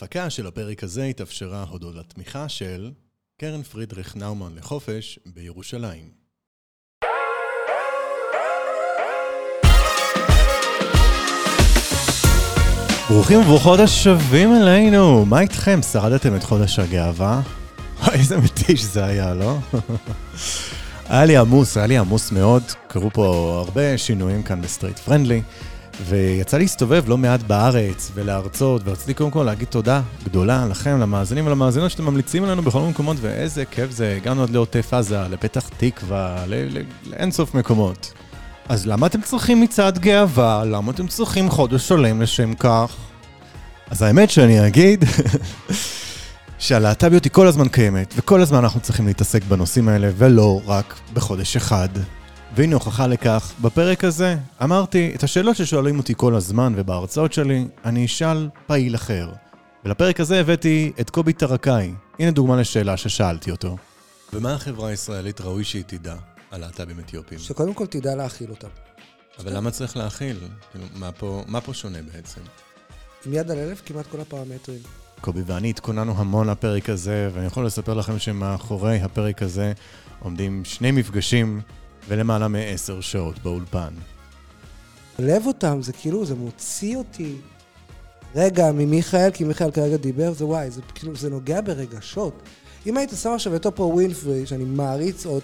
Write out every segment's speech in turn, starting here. בהפקה של הפרק הזה התאפשרה הודות לתמיכה של קרן פרידריך נאומן לחופש בירושלים. ברוכים וברוכות השבים אלינו. מה איתכם? שרדתם את חודש הגאווה? איזה מתיש זה היה, לא? היה לי עמוס מאוד. קרו פה הרבה שינויים כאן בסטרייט פרנדלי, ויצא להסתובב לא מעט בארץ ולארצות, ורציתי קודם כל להגיד תודה גדולה לכם, למאזינים ולמאזינות שאתם ממליצים עלינו בכל מקומות, ואיזה כיף זה. הגענו עד לעוטף עזה, לפתח תקווה, לאינסוף מקומות. אז למה אתם צריכים מצעד גאווה? למה אתם צריכים חודש שלם לשם כך? אז האמת שאני אגיד שהלהט"ביות היא כל הזמן קיימת, וכל הזמן אנחנו צריכים להתעסק בנושאים האלה, ולא רק בחודש אחד. והנה הוכחה לכך, בפרק הזה אמרתי את השאלות ששואלים אותי כל הזמן, ובהרצאות שלי אני אשאל פעיל אחר. ולפרק הזה הבאתי את קובי טרקאי. הנה דוגמה לשאלה ששאלתי אותו. ומה החברה הישראלית ראוי שהיא תדע? הלהט"בים אתיופים. שקודם כל תדע להכיל אותם. אבל למה צריך להכיל? מה פה שונה בעצם? עם יד על אלף כמעט כל הפרמטרים. קובי ואני התכוננו המון לפרק הזה, ואני יכול לספר לכם שמאחורי הפרק הזה עומדים 2 מפגשים ולמעלה מ10 שעות באולפן. לב אותם, זה כאילו, זה מוציא אותי רגע ממיכאל, כי מיכאל כרגע דיבר, זה וואי, זה כאילו, זה נוגע ברגשות. אם הייתי שם עכשיו את אופרה ווינפרי, שאני מעריץ, או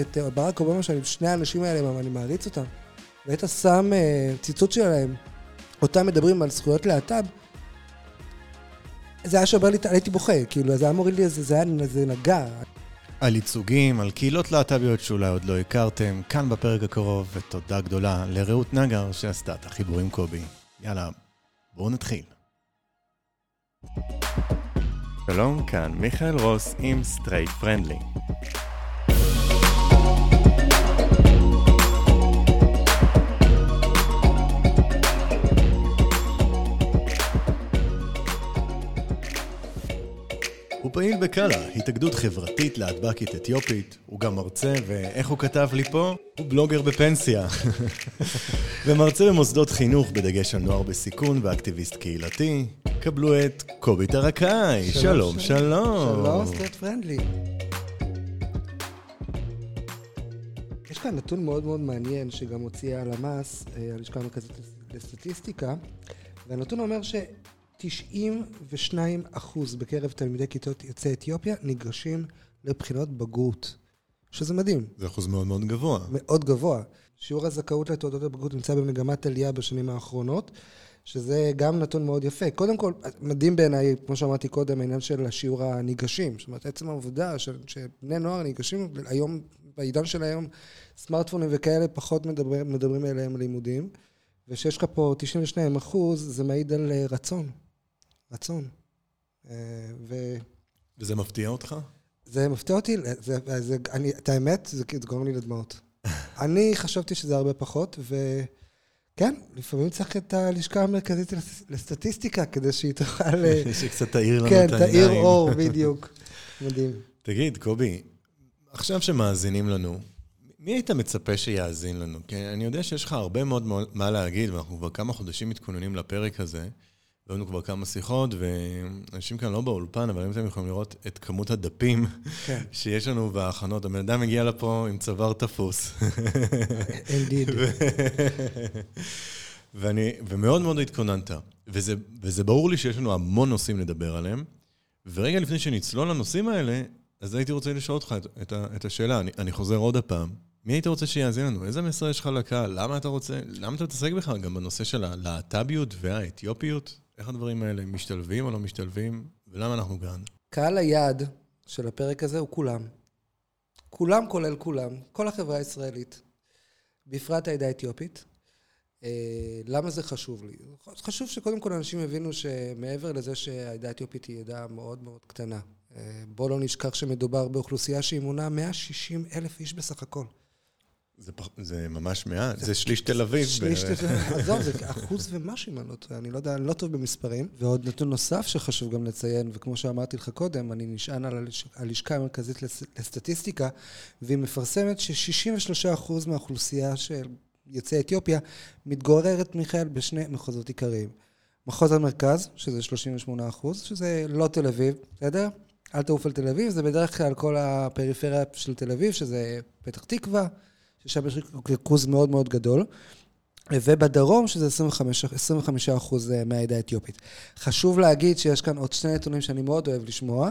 את ברק אובמה, שני האנשים האלה, אני מעריץ אותם, והיית שם ציטוט שלהם, אותם מדברים על זכויות להט"ב, זה היה שעבר לי, הייתי בוכה, כאילו, זה היה מוריד לי, זה היה נגע. על ייצוגים, על קהילות להט"ביות שאולי עוד לא הכרתם, כאן בפרק הקרוב, ותודה גדולה לרעות נגר שעשתה את החיבור עם קובי. יאללה, בואו נתחיל. שלום, כאן מיכאל רוס עם Straight Friendly. הוא פעיל בקל"א, התאגדות חברתית להטב"קית אתיופית, הוא גם מרצה, ואיך הוא כתב לי פה? הוא בלוגר בפנסיה. ומרצה במוסדות חינוך בדגש על נוער בסיכון ואקטיביסט קהילתי. קבלו את קובי טרקאי. שלום, שלום. שלום, סטרייט פרנדלי. יש כאן נתון מאוד מאוד מעניין שגם הוציאה הלמ"ס, הלשכה המרכזית לסטטיסטיקה, והנתון אומר ש... 92% בקרב תלמידי כיתות יוצאי אתיופיה ניגשים לבחינות בגרות, שזה מדהים. זה אחוז מאוד מאוד גבוה. מאוד גבוה. שיעור הזכאות לתעודות הבגרות נמצא במגמת עלייה בשנים האחרונות, שזה גם נתון מאוד יפה. קודם כל, מדהים בעיניי, כמו שאמרתי קודם, העניין של השיעור הניגשים. זאת אומרת, עצם העובדה שבני נוער ניגשים, היום, בעידן של היום, סמארטפונים וכאלה פחות מדברים אליהם לימודים, ושיש לך פה 92%, זה מעיד על רצון. וזה מפתיע אותך? זה מפתיע אותי, את האמת, זה גורם לי לדמעות. אני חשבתי שזה הרבה פחות, וכן, לפעמים צריך את הלשכה המרכזית לסטטיסטיקה, כדי שהיא תוכל... שקצת תאיר לנו את העיניים. כן, תאיר אור, בדיוק. מדהים. תגיד, קובי, עכשיו שמאזינים לנו, מי היית מצפה שיאזין לנו? כי אני יודע שיש לך הרבה מאוד מה להגיד, ואנחנו כבר כמה חודשים מתכוננים לפרק הזה, והיו כבר כמה שיחות, ואנשים כאן לא באולפן, אבל אם אתם יכולים לראות את כמות הדפים שיש לנו בהכנות, הבן אדם הגיע לפה עם צוואר תפוס. ומאוד מאוד התכוננת, וזה ברור לי שיש לנו המון נושאים לדבר עליהם, ורגע לפני שנצלול לנושאים האלה, אז הייתי רוצה לשאול אותך את השאלה, אני חוזר עוד הפעם, מי היית רוצה שיעזין לנו? איזה מסר יש לך לקהל? למה אתה רוצה? למה אתה מתעסק בכלל? גם בנושא של הלהט"ביות והאתיופיות? איך הדברים האלה משתלבים או לא משתלבים? ולמה אנחנו כאן? קהל היעד של הפרק הזה הוא כולם. כולם כולל כולם. כל החברה הישראלית. בפרט העדה האתיופית. למה זה חשוב לי? חשוב שקודם כל אנשים הבינו שמעבר לזה שהעדה האתיופית היא עדה מאוד מאוד קטנה. בואו לא נשכח שמדובר באוכלוסייה שהיא מונה 160,000 איש בסך הכל. זה ממש מעט, זה שליש תל אביב. שליש תל אביב, עזוב, זה 1% ומשהו, אני לא יודע, אני לא טוב במספרים. ועוד נתון נוסף שחשוב גם לציין, וכמו שאמרתי לך קודם, אני נשען על הלשכה המרכזית לסטטיסטיקה, והיא מפרסמת ש63% מהאוכלוסייה של יוצאי אתיופיה מתגוררת, מיכאל, בשני מחוזות עיקריים. מחוז המרכז, שזה 38%, שזה לא תל אביב, בסדר? אל תעוף על תל אביב, זה בדרך כלל כל הפריפריה של תל אביב, שזה פתח תקווה, ששם יש ריכוז מאוד מאוד גדול, ובדרום, שזה 25% מהעדה האתיופית. חשוב להגיד שיש כאן עוד שני נתונים שאני מאוד אוהב לשמוע.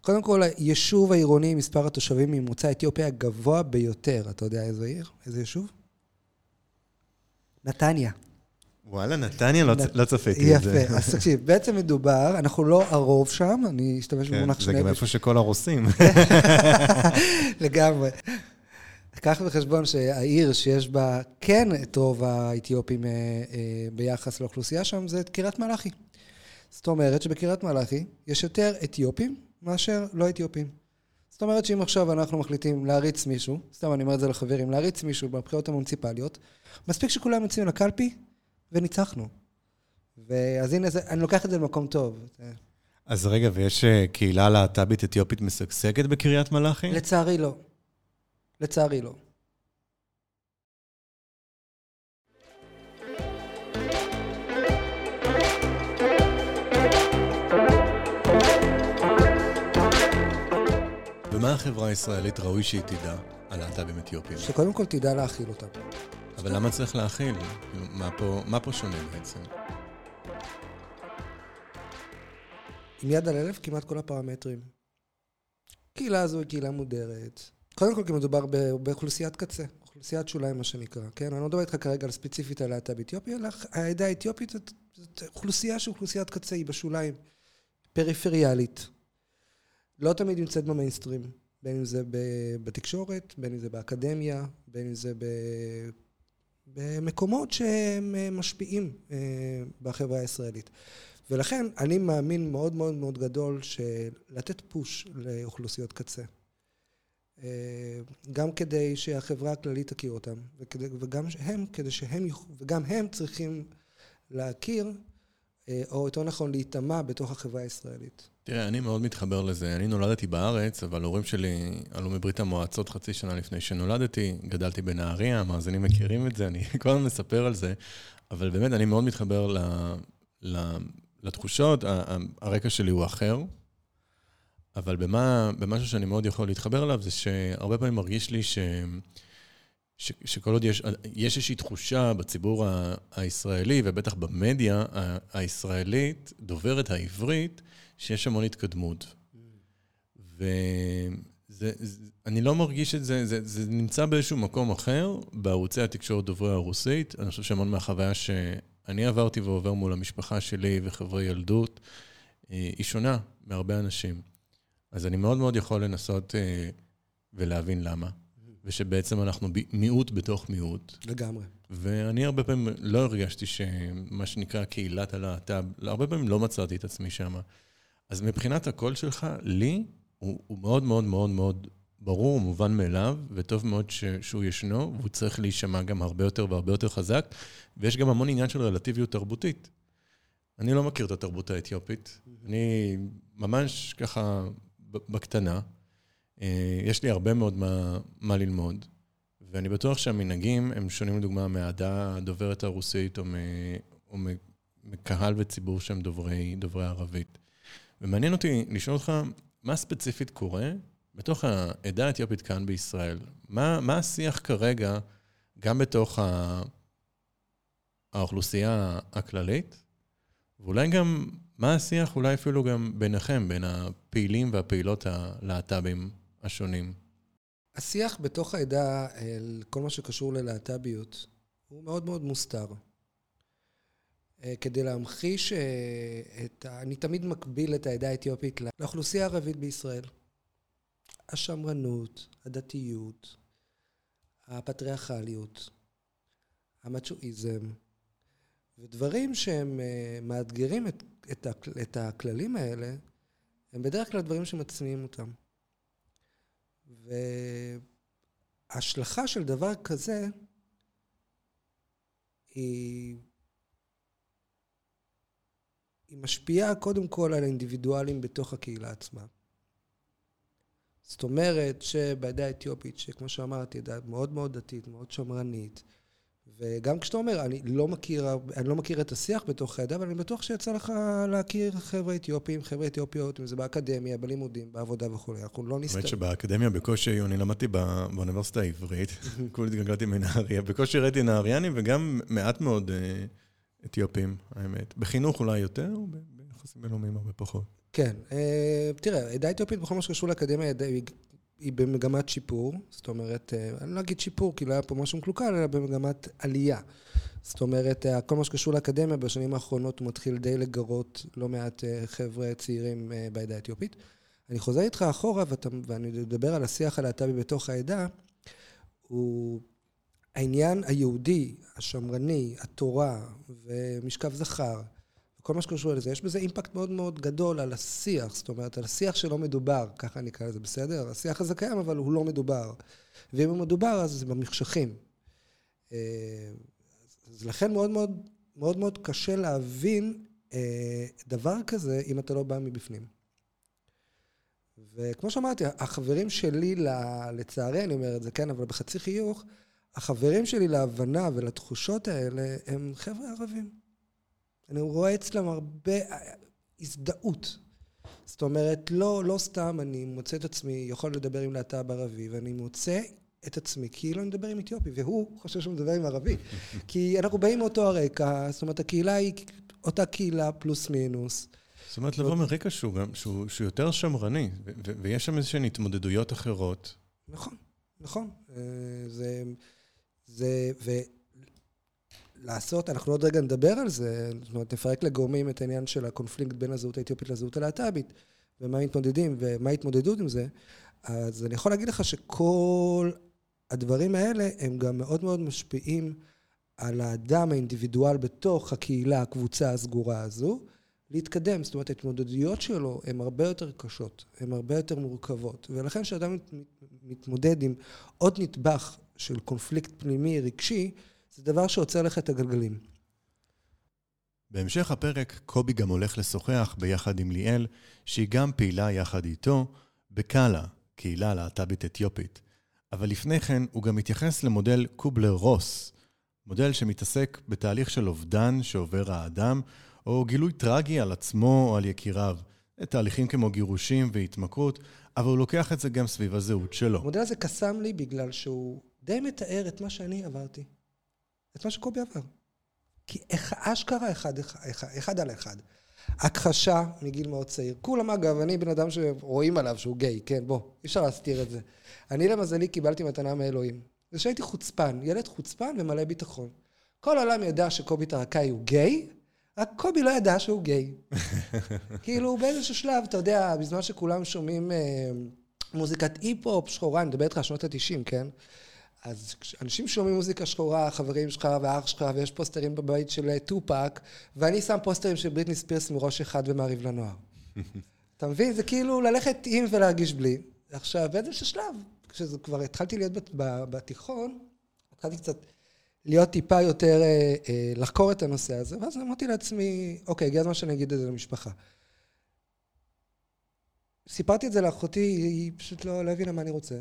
קודם כל, היישוב העירוני, מספר התושבים ממוצא אתיופיה גבוה ביותר. אתה יודע איזה עיר? איזה יישוב? נתניה. וואלה, נתניה לא צפיתי את זה. יפה, אז תקשיב, בעצם מדובר, אנחנו לא הרוב שם, אני אשתמש במונח שני. זה גם איפה שכל הרוסים. לגמרי. קח בחשבון שהעיר שיש בה כן את רוב האתיופים ביחס לאוכלוסייה שם, זה קריית מלאכי. זאת אומרת שבקריית מלאכי יש יותר אתיופים מאשר לא אתיופים. זאת אומרת שאם עכשיו אנחנו מחליטים להריץ מישהו, סתם אני אומר את זה לחברים, להריץ מישהו בבחירות המוניציפליות, מספיק שכולם יוצאים לקלפי, וניצחנו. ואז הנה, אני לוקח את זה למקום טוב. אז רגע, ויש קהילה להט"בית אתיופית משגשגת בקריית מלאכי? לצערי לא. לצערי לא. ומה החברה הישראלית ראוי שהיא תדע על להט"בים אתיופיים? שקודם כל תדע להכיל אותם. אבל למה צריך להכיל? מה פה שונה בעצם? עם יד על אלף כמעט כל הפרמטרים. קהילה הזו היא קהילה מודרת. קודם כל, כי מדובר באוכלוסיית קצה, אוכלוסיית שוליים, מה שנקרא. כן? אני לא מדבר איתך כרגע על ספציפית על העדה האתיופית, העדה האתיופית זאת אוכלוסייה שאוכלוסיית קצה היא בשוליים, פריפריאלית. לא תמיד נמצאת במיינסטרים, בין אם זה בתקשורת, בין אם זה באקדמיה, בין אם זה במקומות שהם משפיעים בחברה הישראלית. ולכן אני מאמין מאוד מאוד מאוד גדול שלתת פוש לאוכלוסיות קצה. גם כדי שהחברה הכללית תכיר אותם, וגם הם צריכים להכיר, או יותר נכון להיטמע בתוך החברה הישראלית. תראה, אני מאוד מתחבר לזה. אני נולדתי בארץ, אבל ההורים שלי עלו מברית המועצות חצי שנה לפני שנולדתי, גדלתי בנהריה, המאזינים מכירים את זה, אני כל הזמן מספר על זה, אבל באמת אני מאוד מתחבר לתחושות, הרקע שלי הוא אחר, אבל במשהו שאני מאוד יכול להתחבר אליו, זה שהרבה פעמים מרגיש לי שכל עוד יש איזושהי תחושה בציבור הישראלי, ובטח במדיה הישראלית, דוברת העברית, שיש המון התקדמות. ואני לא מרגיש את זה, זה נמצא באיזשהו מקום אחר, בערוצי התקשורת דוברי הרוסית, אני חושב שהמון מהחוויה שאני עברתי ועובר מול המשפחה שלי וחברי ילדות, היא שונה מהרבה אנשים. אז אני מאוד מאוד יכול לנסות ולהבין למה. ושבעצם אנחנו מיעוט בתוך מיעוט. לגמרי. ואני הרבה פעמים לא הרגשתי שמה שנקרא קהילת הלהט"ב, הרבה פעמים לא מצאתי את עצמי שם. אז מבחינת הקול שלך, לי, הוא מאוד מאוד מאוד מאוד ברור, מובן מאליו, וטוב מאוד שהוא ישנו, והוא צריך להישמע גם הרבה יותר והרבה יותר חזק, ויש גם המון עניין של רלטיביות תרבותית. אני לא מכיר את התרבות האתיופית. אני ממש ככה בקטנה, יש לי הרבה מאוד מה ללמוד, ואני בטוח שהמנהגים הם שונים לדוגמה מהעדה הדוברת הרוסית, או מקהל וציבור שהם דוברי ערבית. ומעניין אותי לשאול אותך, מה ספציפית קורה בתוך העדה האתיופית כאן בישראל? מה השיח כרגע, גם בתוך האוכלוסייה הכללית, ואולי גם מה השיח, אולי אפילו גם ביניכם, בין הפעילים והפעילות הלהט"בים השונים? השיח בתוך העדה, כל מה שקשור ללהט"ביות, הוא מאוד מאוד מוסתר. כדי להמחיש אני תמיד מקביל את העדה האתיופית לאוכלוסייה הערבית בישראל. השמרנות, הדתיות, הפטריארכליות, המצ'ואיזם, ודברים שהם מאתגרים את הכללים האלה, הם בדרך כלל דברים שמצמיעים אותם. וההשלכה של דבר כזה היא משפיעה קודם כל על האינדיבידואלים בתוך הקהילה עצמה. זאת אומרת שבעדה האתיופית, שכמו שאמרתי, עדה מאוד מאוד דתית, מאוד שמרנית, וגם כשאתה אומר, אני לא מכיר את השיח בתוך הידע, אבל אני בטוח שיצא לך להכיר חבר'ה אתיופים, חבר'ה אתיופיות, אם זה באקדמיה, בלימודים, בעבודה וכו'. אנחנו לא נסתכל. זאת אומרת שבאקדמיה בקושי, אני למדתי באוניברסיטה העברית, כולי התגלגלתי מנהריה, בקושי ראיתי נהריאנים וגם מעט מאוד אתיופים, האמת. בחינוך אולי יותר, או ביחסים בינלאומיים הרבה פחות. כן, תראה, עדה אתיופית בכל מה שקשור לאקדמיה, היא במגמת שיפור, זאת אומרת, אני לא אגיד שיפור, כי לא היה פה משהו מקלוקל, אלא במגמת עלייה. זאת אומרת, כל מה שקשור לאקדמיה, בשנים האחרונות הוא מתחיל די לגרות לא מעט חבר'ה צעירים בעדה האתיופית. אני חוזר איתך אחורה, ואני מדבר על השיח הלהט"בי בתוך העדה, הוא העניין היהודי, השמרני, התורה ומשכב זכר, כל מה שקשור לזה, יש בזה אימפקט מאוד מאוד גדול על השיח, זאת אומרת, על השיח שלא מדובר, ככה אני אקרא לזה, בסדר? השיח הזה קיים, אבל הוא לא מדובר. ואם הוא מדובר, אז זה במחשכים. אז לכן מאוד מאוד, מאוד מאוד קשה להבין דבר כזה, אם אתה לא בא מבפנים. וכמו שאמרתי, החברים שלי, לצערי אני אומר את זה, כן, אבל בחצי חיוך, החברים שלי להבנה ולתחושות האלה, הם חבר'ה ערבים. אני רואה אצלם הרבה הזדהות. זאת אומרת, לא סתם אני מוצא את עצמי, יכול לדבר עם להט"ב ערבי, ואני מוצא את עצמי, כי לא מדבר עם אתיופי, והוא חושב שהוא מדבר עם ערבי. כי אנחנו באים מאותו הרקע, זאת אומרת, הקהילה היא אותה קהילה פלוס מינוס. זאת אומרת, לבוא מרקע שהוא יותר שמרני, ויש שם איזושהי התמודדויות אחרות. נכון, נכון. לעשות, אנחנו עוד רגע נדבר על זה, זאת אומרת, נפרק לגורמים את העניין של הקונפליקט בין הזהות האתיופית לזהות הלהט"בית, ומה מתמודדים ומה התמודדות עם זה, אז אני יכול להגיד לך שכל הדברים האלה הם גם מאוד מאוד משפיעים על האדם האינדיבידואל בתוך הקהילה, הקבוצה הסגורה הזו, להתקדם, זאת אומרת, ההתמודדויות שלו הן הרבה יותר קשות, הן הרבה יותר מורכבות, ולכן כשאדם מתמודד עם עוד נטבח של קונפליקט פנימי רגשי, זה דבר שעוצר לך את הגלגלים. בהמשך הפרק, קובי גם הולך לשוחח ביחד עם ליאל, שהיא גם פעילה יחד איתו, בקל"א, קהילה להט"בית אתיופית. אבל לפני כן, הוא גם מתייחס למודל קובלר-רוס, מודל שמתעסק בתהליך של אובדן שעובר האדם, או גילוי טרגי על עצמו או על יקיריו. תהליכים כמו גירושים והתמכרות, אבל הוא לוקח את זה גם סביב הזהות שלו. המודל הזה קסם לי בגלל שהוא די מתאר את מה שאני עברתי. את מה שקובי עבר. כי אשכרה אחד על אחד. הכחשה מגיל מאוד צעיר. כולם אגב, אני בן אדם שרואים עליו שהוא גיי, כן, בוא, אי אפשר להסתיר את זה. אני למזלי קיבלתי מתנה מאלוהים. זה שהייתי חוצפן, ילד חוצפן ומלא ביטחון. כל העולם ידע שקובי תרקאי הוא גיי, רק קובי לא ידע שהוא גיי. כאילו באיזשהו שלב, אתה יודע, בזמן שכולם שומעים מוזיקת היפ-הופ שחורה, אני מדבר איתך על שנות ה-90, כן? אז אנשים שומעים מוזיקה שחורה, חברים שלך ואח שלך, ויש פוסטרים בבית של טופק, ואני שם פוסטרים של בריטני ספירס מראש אחד ומעריב לנוער. אתה מבין? זה כאילו ללכת עם ולהרגיש בלי. עכשיו, באיזשהו שלב, כשכבר התחלתי להיות בתיכון, התחלתי קצת להיות טיפה יותר, לחקור את הנושא הזה, ואז אמרתי לעצמי, אוקיי, הגיע הזמן שאני אגיד את זה למשפחה. סיפרתי את זה לאחותי, היא פשוט לא הבינה מה אני רוצה.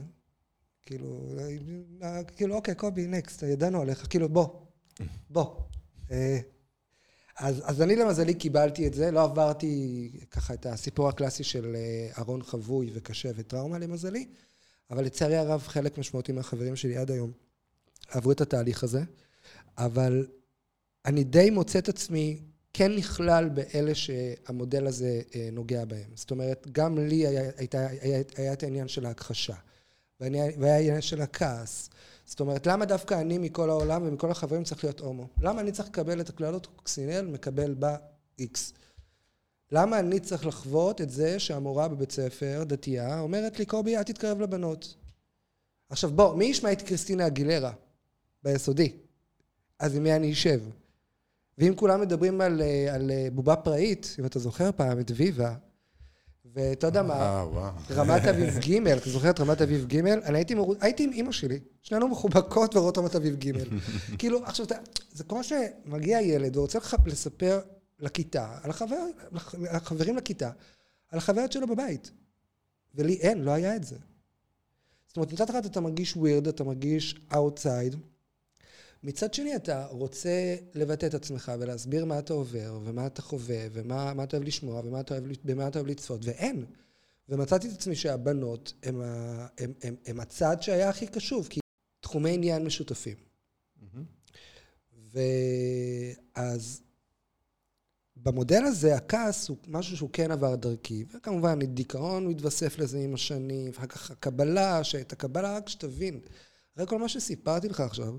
כאילו, אוקיי, קובי, נקסט, ידענו עליך, כאילו, בוא. אז אני למזלי קיבלתי את זה, לא עברתי ככה את הסיפור הקלאסי של ארון חבוי וקשה וטראומה למזלי, אבל לצערי הרב חלק משמעותי מהחברים שלי עד היום עברו את התהליך הזה, אבל אני די מוצא את עצמי כן נכלל באלה שהמודל הזה נוגע בהם. זאת אומרת, גם לי היה את העניין של ההכחשה. והיה עניין של הכעס. זאת אומרת, למה דווקא אני מכל העולם ומכל החברים צריך להיות הומו? למה אני צריך לקבל את הקללות קסינל, מקבל בה איקס? למה אני צריך לחוות את זה שהמורה בבית ספר, דתייה, אומרת לי, קובי, אל תתקרב לבנות. עכשיו בוא, מי ישמע את קריסטינה אגילרה? ביסודי. אז עם מי אני יישב? ואם כולם מדברים על בובה פראית, אם אתה זוכר פעם, את ויווה, ואתה יודע מה, רמת אביב ג' אתה זוכר את רמת אביב ג'? אני הייתי עם אמא שלי, שנינו מחובקות ורואות רמת אביב ג' כאילו, עכשיו, זה כמו שמגיע ילד ורוצה לך לספר לכיתה, על החברים לכיתה, על החברת שלו בבית. ולי אין, לא היה את זה. זאת אומרת, מצד אחד אתה מרגיש weird, אתה מרגיש outside, מצד שני אתה רוצה לבטא את עצמך ולהסביר מה אתה עובר ומה אתה חווה ומה אתה אוהב לשמוע ומה אתה אוהב, במה אתה אוהב לצפות, ואין. ומצאתי את עצמי שהבנות הם הצד שהיה הכי קשוב, כי תחומי עניין משותפים. ואז במודל הזה הכעס הוא משהו שהוא כן עבר דרכי, וכמובן הדיכאון מתווסף לזה עם השנים, ואחר כך הקבלה, שאת הקבלה רק שתבין. הרי כל מה שסיפרתי לך עכשיו,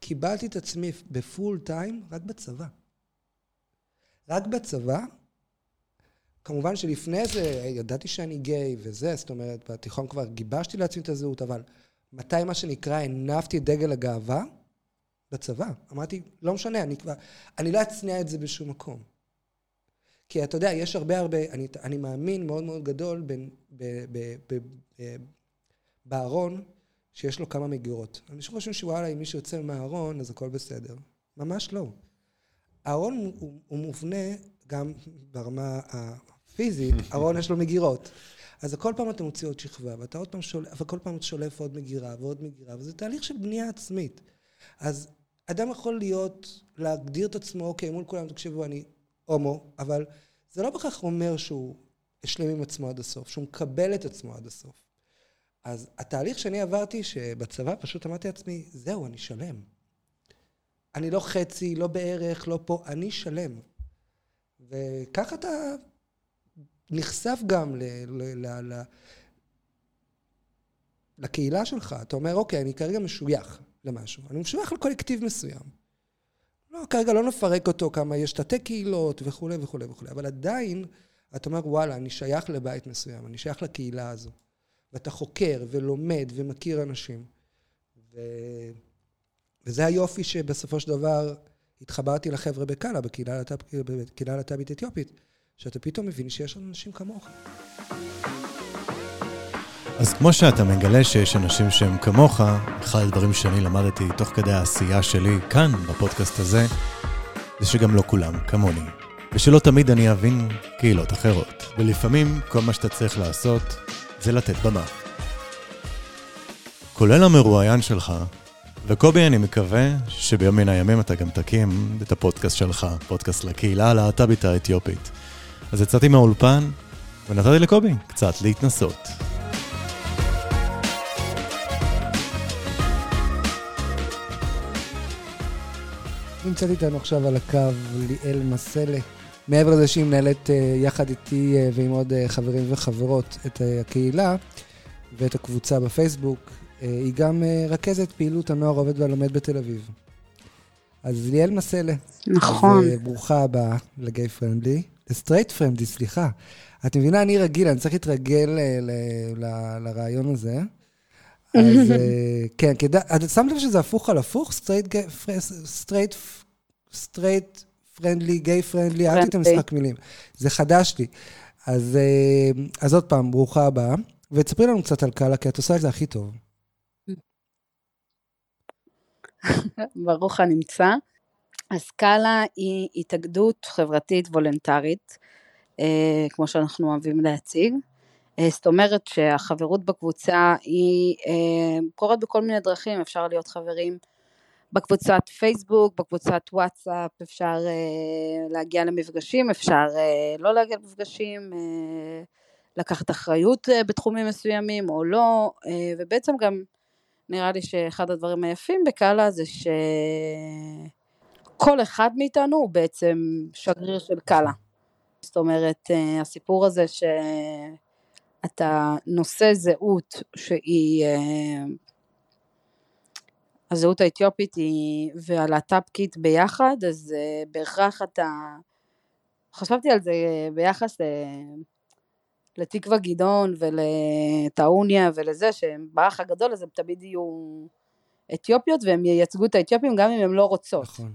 קיבלתי את עצמי בפול טיים רק בצבא. רק בצבא, כמובן שלפני זה ידעתי שאני גיי וזה, זאת אומרת, בתיכון כבר גיבשתי לעצמי את הזהות, אבל מתי מה שנקרא, הנפתי דגל הגאווה בצבא. אמרתי, לא משנה, אני לא אצניע את זה בשום מקום. כי אתה יודע, יש הרבה, אני מאמין מאוד מאוד גדול בארון, שיש לו כמה מגירות. אני חושב שוואלה, אם מישהו יוצא מהארון, אז הכל בסדר. ממש לא. הארון הוא מובנה, גם ברמה הפיזית, הארון יש לו מגירות. אז כל פעם אתה מוציא עוד שכבה, ואתה עוד פעם שולף, וכל פעם אתה שולף עוד מגירה ועוד מגירה, וזה תהליך של בנייה עצמית. אז אדם יכול להיות, להגדיר את עצמו, אוקיי, מול כולם, תקשיבו, אני הומו, אבל זה לא בכך אומר שהוא השלים עם עצמו עד הסוף, שהוא מקבל את עצמו עד הסוף. אז התהליך שאני עברתי, שבצבא פשוט אמרתי לעצמי, זהו, אני שלם. אני לא חצי, לא בערך, לא פה, אני שלם. וכך אתה נחשף גם לקהילה שלך. אתה אומר, אוקיי, אני כרגע משוייך למשהו. אני משוייך לקולקטיב מסוים. לא, כרגע לא נפרק אותו, כמה יש תתי קהילות וכו' וכו' וכו'. אבל עדיין, אתה אומר, וואלה, אני שייך לבית מסוים, אני שייך לקהילה הזו. ואתה חוקר ולומד ומכיר אנשים. וזה היופי שבסופו של דבר התחברתי לחבר'ה בקל"א, בקהילה להט"בית אתיופית, שאתה פתאום מבין שיש אנשים כמוך. אז כמו שאתה מגלה שיש אנשים שהם כמוך, אחד הדברים שאני למדתי תוך כדי העשייה שלי כאן בפודקאסט הזה, זה שגם לא כולם כמוני. ושלא תמיד אני אבין קהילות אחרות. ולפעמים כל מה שאתה צריך לעשות זה לתת במה. כולל המרואיין שלך, וקובי, אני מקווה שביום מן הימים אתה גם תקים את הפודקאסט שלך, פודקאסט לקהילה הלהט"בית האתיופית. אז יצאתי מהאולפן ונתתי לקובי קצת להתנסות. נמצאת איתנו עכשיו על הקו ליאל מסלק. מעבר לזה שהיא מנהלת יחד איתי ועם עוד חברים וחברות את הקהילה ואת הקבוצה בפייסבוק, היא גם רכזת פעילות הנוער עובד והלומד בתל אביב. אז ליאל מסלק. נכון. ברוכה הבאה לגיי פרנדלי, לסטרייט פרנדלי, סליחה. את מבינה, אני רגיל, אני צריך להתרגל לרעיון הזה. אז כן, את שמת לב שזה הפוך על הפוך? סטרייט פרנדלי, גיי פרנדלי, אהבתי את המשחק מילים. זה חדש לי. אז עוד פעם, ברוכה הבאה. ותספרי לנו קצת על קל"א, כי את עושה את זה הכי טוב. ברוך הנמצא. אז קל"א היא התאגדות חברתית וולונטרית, כמו שאנחנו אוהבים להציג. זאת אומרת שהחברות בקבוצה היא קורית בכל מיני דרכים, אפשר להיות חברים בקבוצת פייסבוק, בקבוצת וואטסאפ, אפשר להגיע למפגשים, אפשר לא להגיע למפגשים, לקחת אחריות בתחומים מסוימים או לא, ובעצם גם נראה לי שאחד הדברים היפים בקל"א זה שכל אחד מאיתנו הוא בעצם שגריר של קל"א. זאת אומרת, הסיפור הזה ש... אתה נושא זהות שהיא, הזהות האתיופית היא והלהט"בקית ביחד, אז בהכרח אתה, חשבתי על זה ביחס לתקווה גדעון ולטעוניה ולזה, שבאח הגדול הזה תמיד יהיו אתיופיות והם ייצגו את האתיופים גם אם הם לא רוצות. נכון.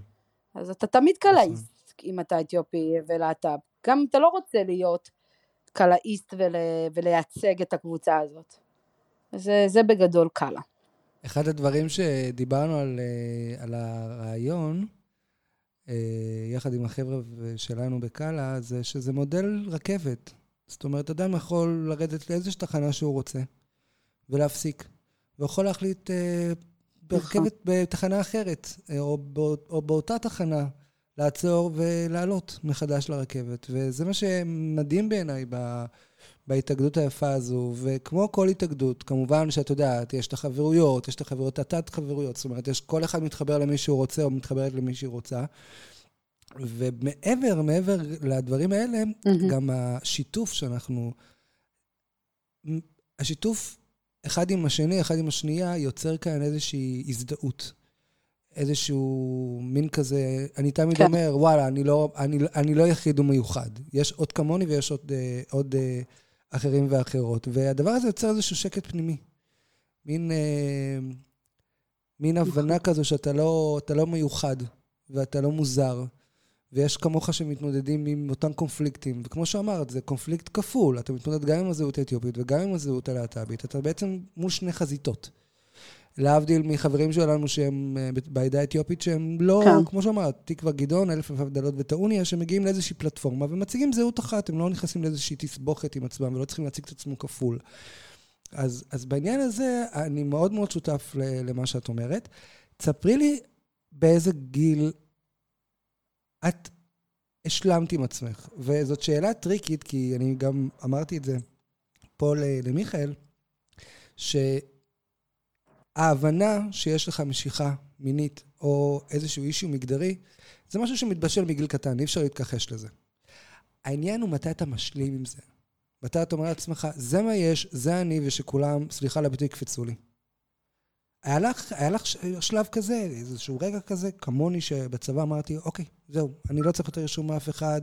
אז אתה תמיד קלאיסט אם אתה אתיופי ולהט"ב, גם אם אתה לא רוצה להיות קלאיסט ולייצג את הקבוצה הזאת. זה בגדול קל"א. אחד הדברים שדיברנו על הרעיון, יחד עם החבר'ה שלנו בקל"א, זה שזה מודל רכבת. זאת אומרת, אדם יכול לרדת לאיזושהי תחנה שהוא רוצה, ולהפסיק. ויכול להחליט ברכבת בתחנה אחרת, או באותה תחנה, לעצור ולעלות מחדש לרכבת. וזה מה שמדהים בעיניי בהתאגדות היפה הזו, וכמו כל התאגדות, כמובן שאת יודעת, יש את החברויות, יש את החברויות התת חברויות, זאת אומרת, יש כל אחד מתחבר למי שהוא רוצה, או מתחברת למי שהיא רוצה, ומעבר לדברים האלה, גם השיתוף שאנחנו... השיתוף אחד עם השני, אחד עם השנייה, יוצר כאן איזושהי הזדהות. איזשהו מין כזה, אני תמיד אומר, וואלה, אני לא יחיד ומיוחד. יש עוד כמוני ויש עוד אחרים ואחרות. והדבר הזה יוצר איזשהו שקט פנימי. מין הבנה כזו שאתה לא מיוחד, ואתה לא מוזר. ויש כמוך שמתמודדים עם אותם קונפליקטים, וכמו שאמרת, זה קונפליקט כפול, אתה מתמודד גם עם הזהות האתיופית, וגם עם הזהות הלהט"בית, אתה בעצם מול שני חזיתות. להבדיל מחברים שלנו שהם בעדה האתיופית, שהם לא, כמו שאמרת, תקווה גדעון, אלף דלות וטעוניה, שמגיעים לאיזושהי פלטפורמה, ומציגים זהות אחת, הם לא נכנסים לאיזושהי תסבוכת עם עצמם, ולא צריכים להציג את עצמו כפול. אז בעניין הזה, אני מאוד מאוד שותף למה שאת אומרת. תספרי לי באיזה גיל את השלמת עם עצמך, וזאת שאלה טריקית, כי אני גם אמרתי את זה פה למיכאל, שההבנה שיש לך משיכה מינית, או איזשהו אישיו מגדרי, זה משהו שמתבשל מגיל קטן, אי אפשר להתכחש לזה. העניין הוא מתי אתה משלים עם זה. מתי אתה אומר לעצמך, זה מה יש, זה אני, ושכולם, סליחה לביטוי, קפצו לי. היה לך שלב כזה, איזשהו רגע כזה, כמוני שבצבא אמרתי, אוקיי, זהו, אני לא צריך יותר שום מאף אחד,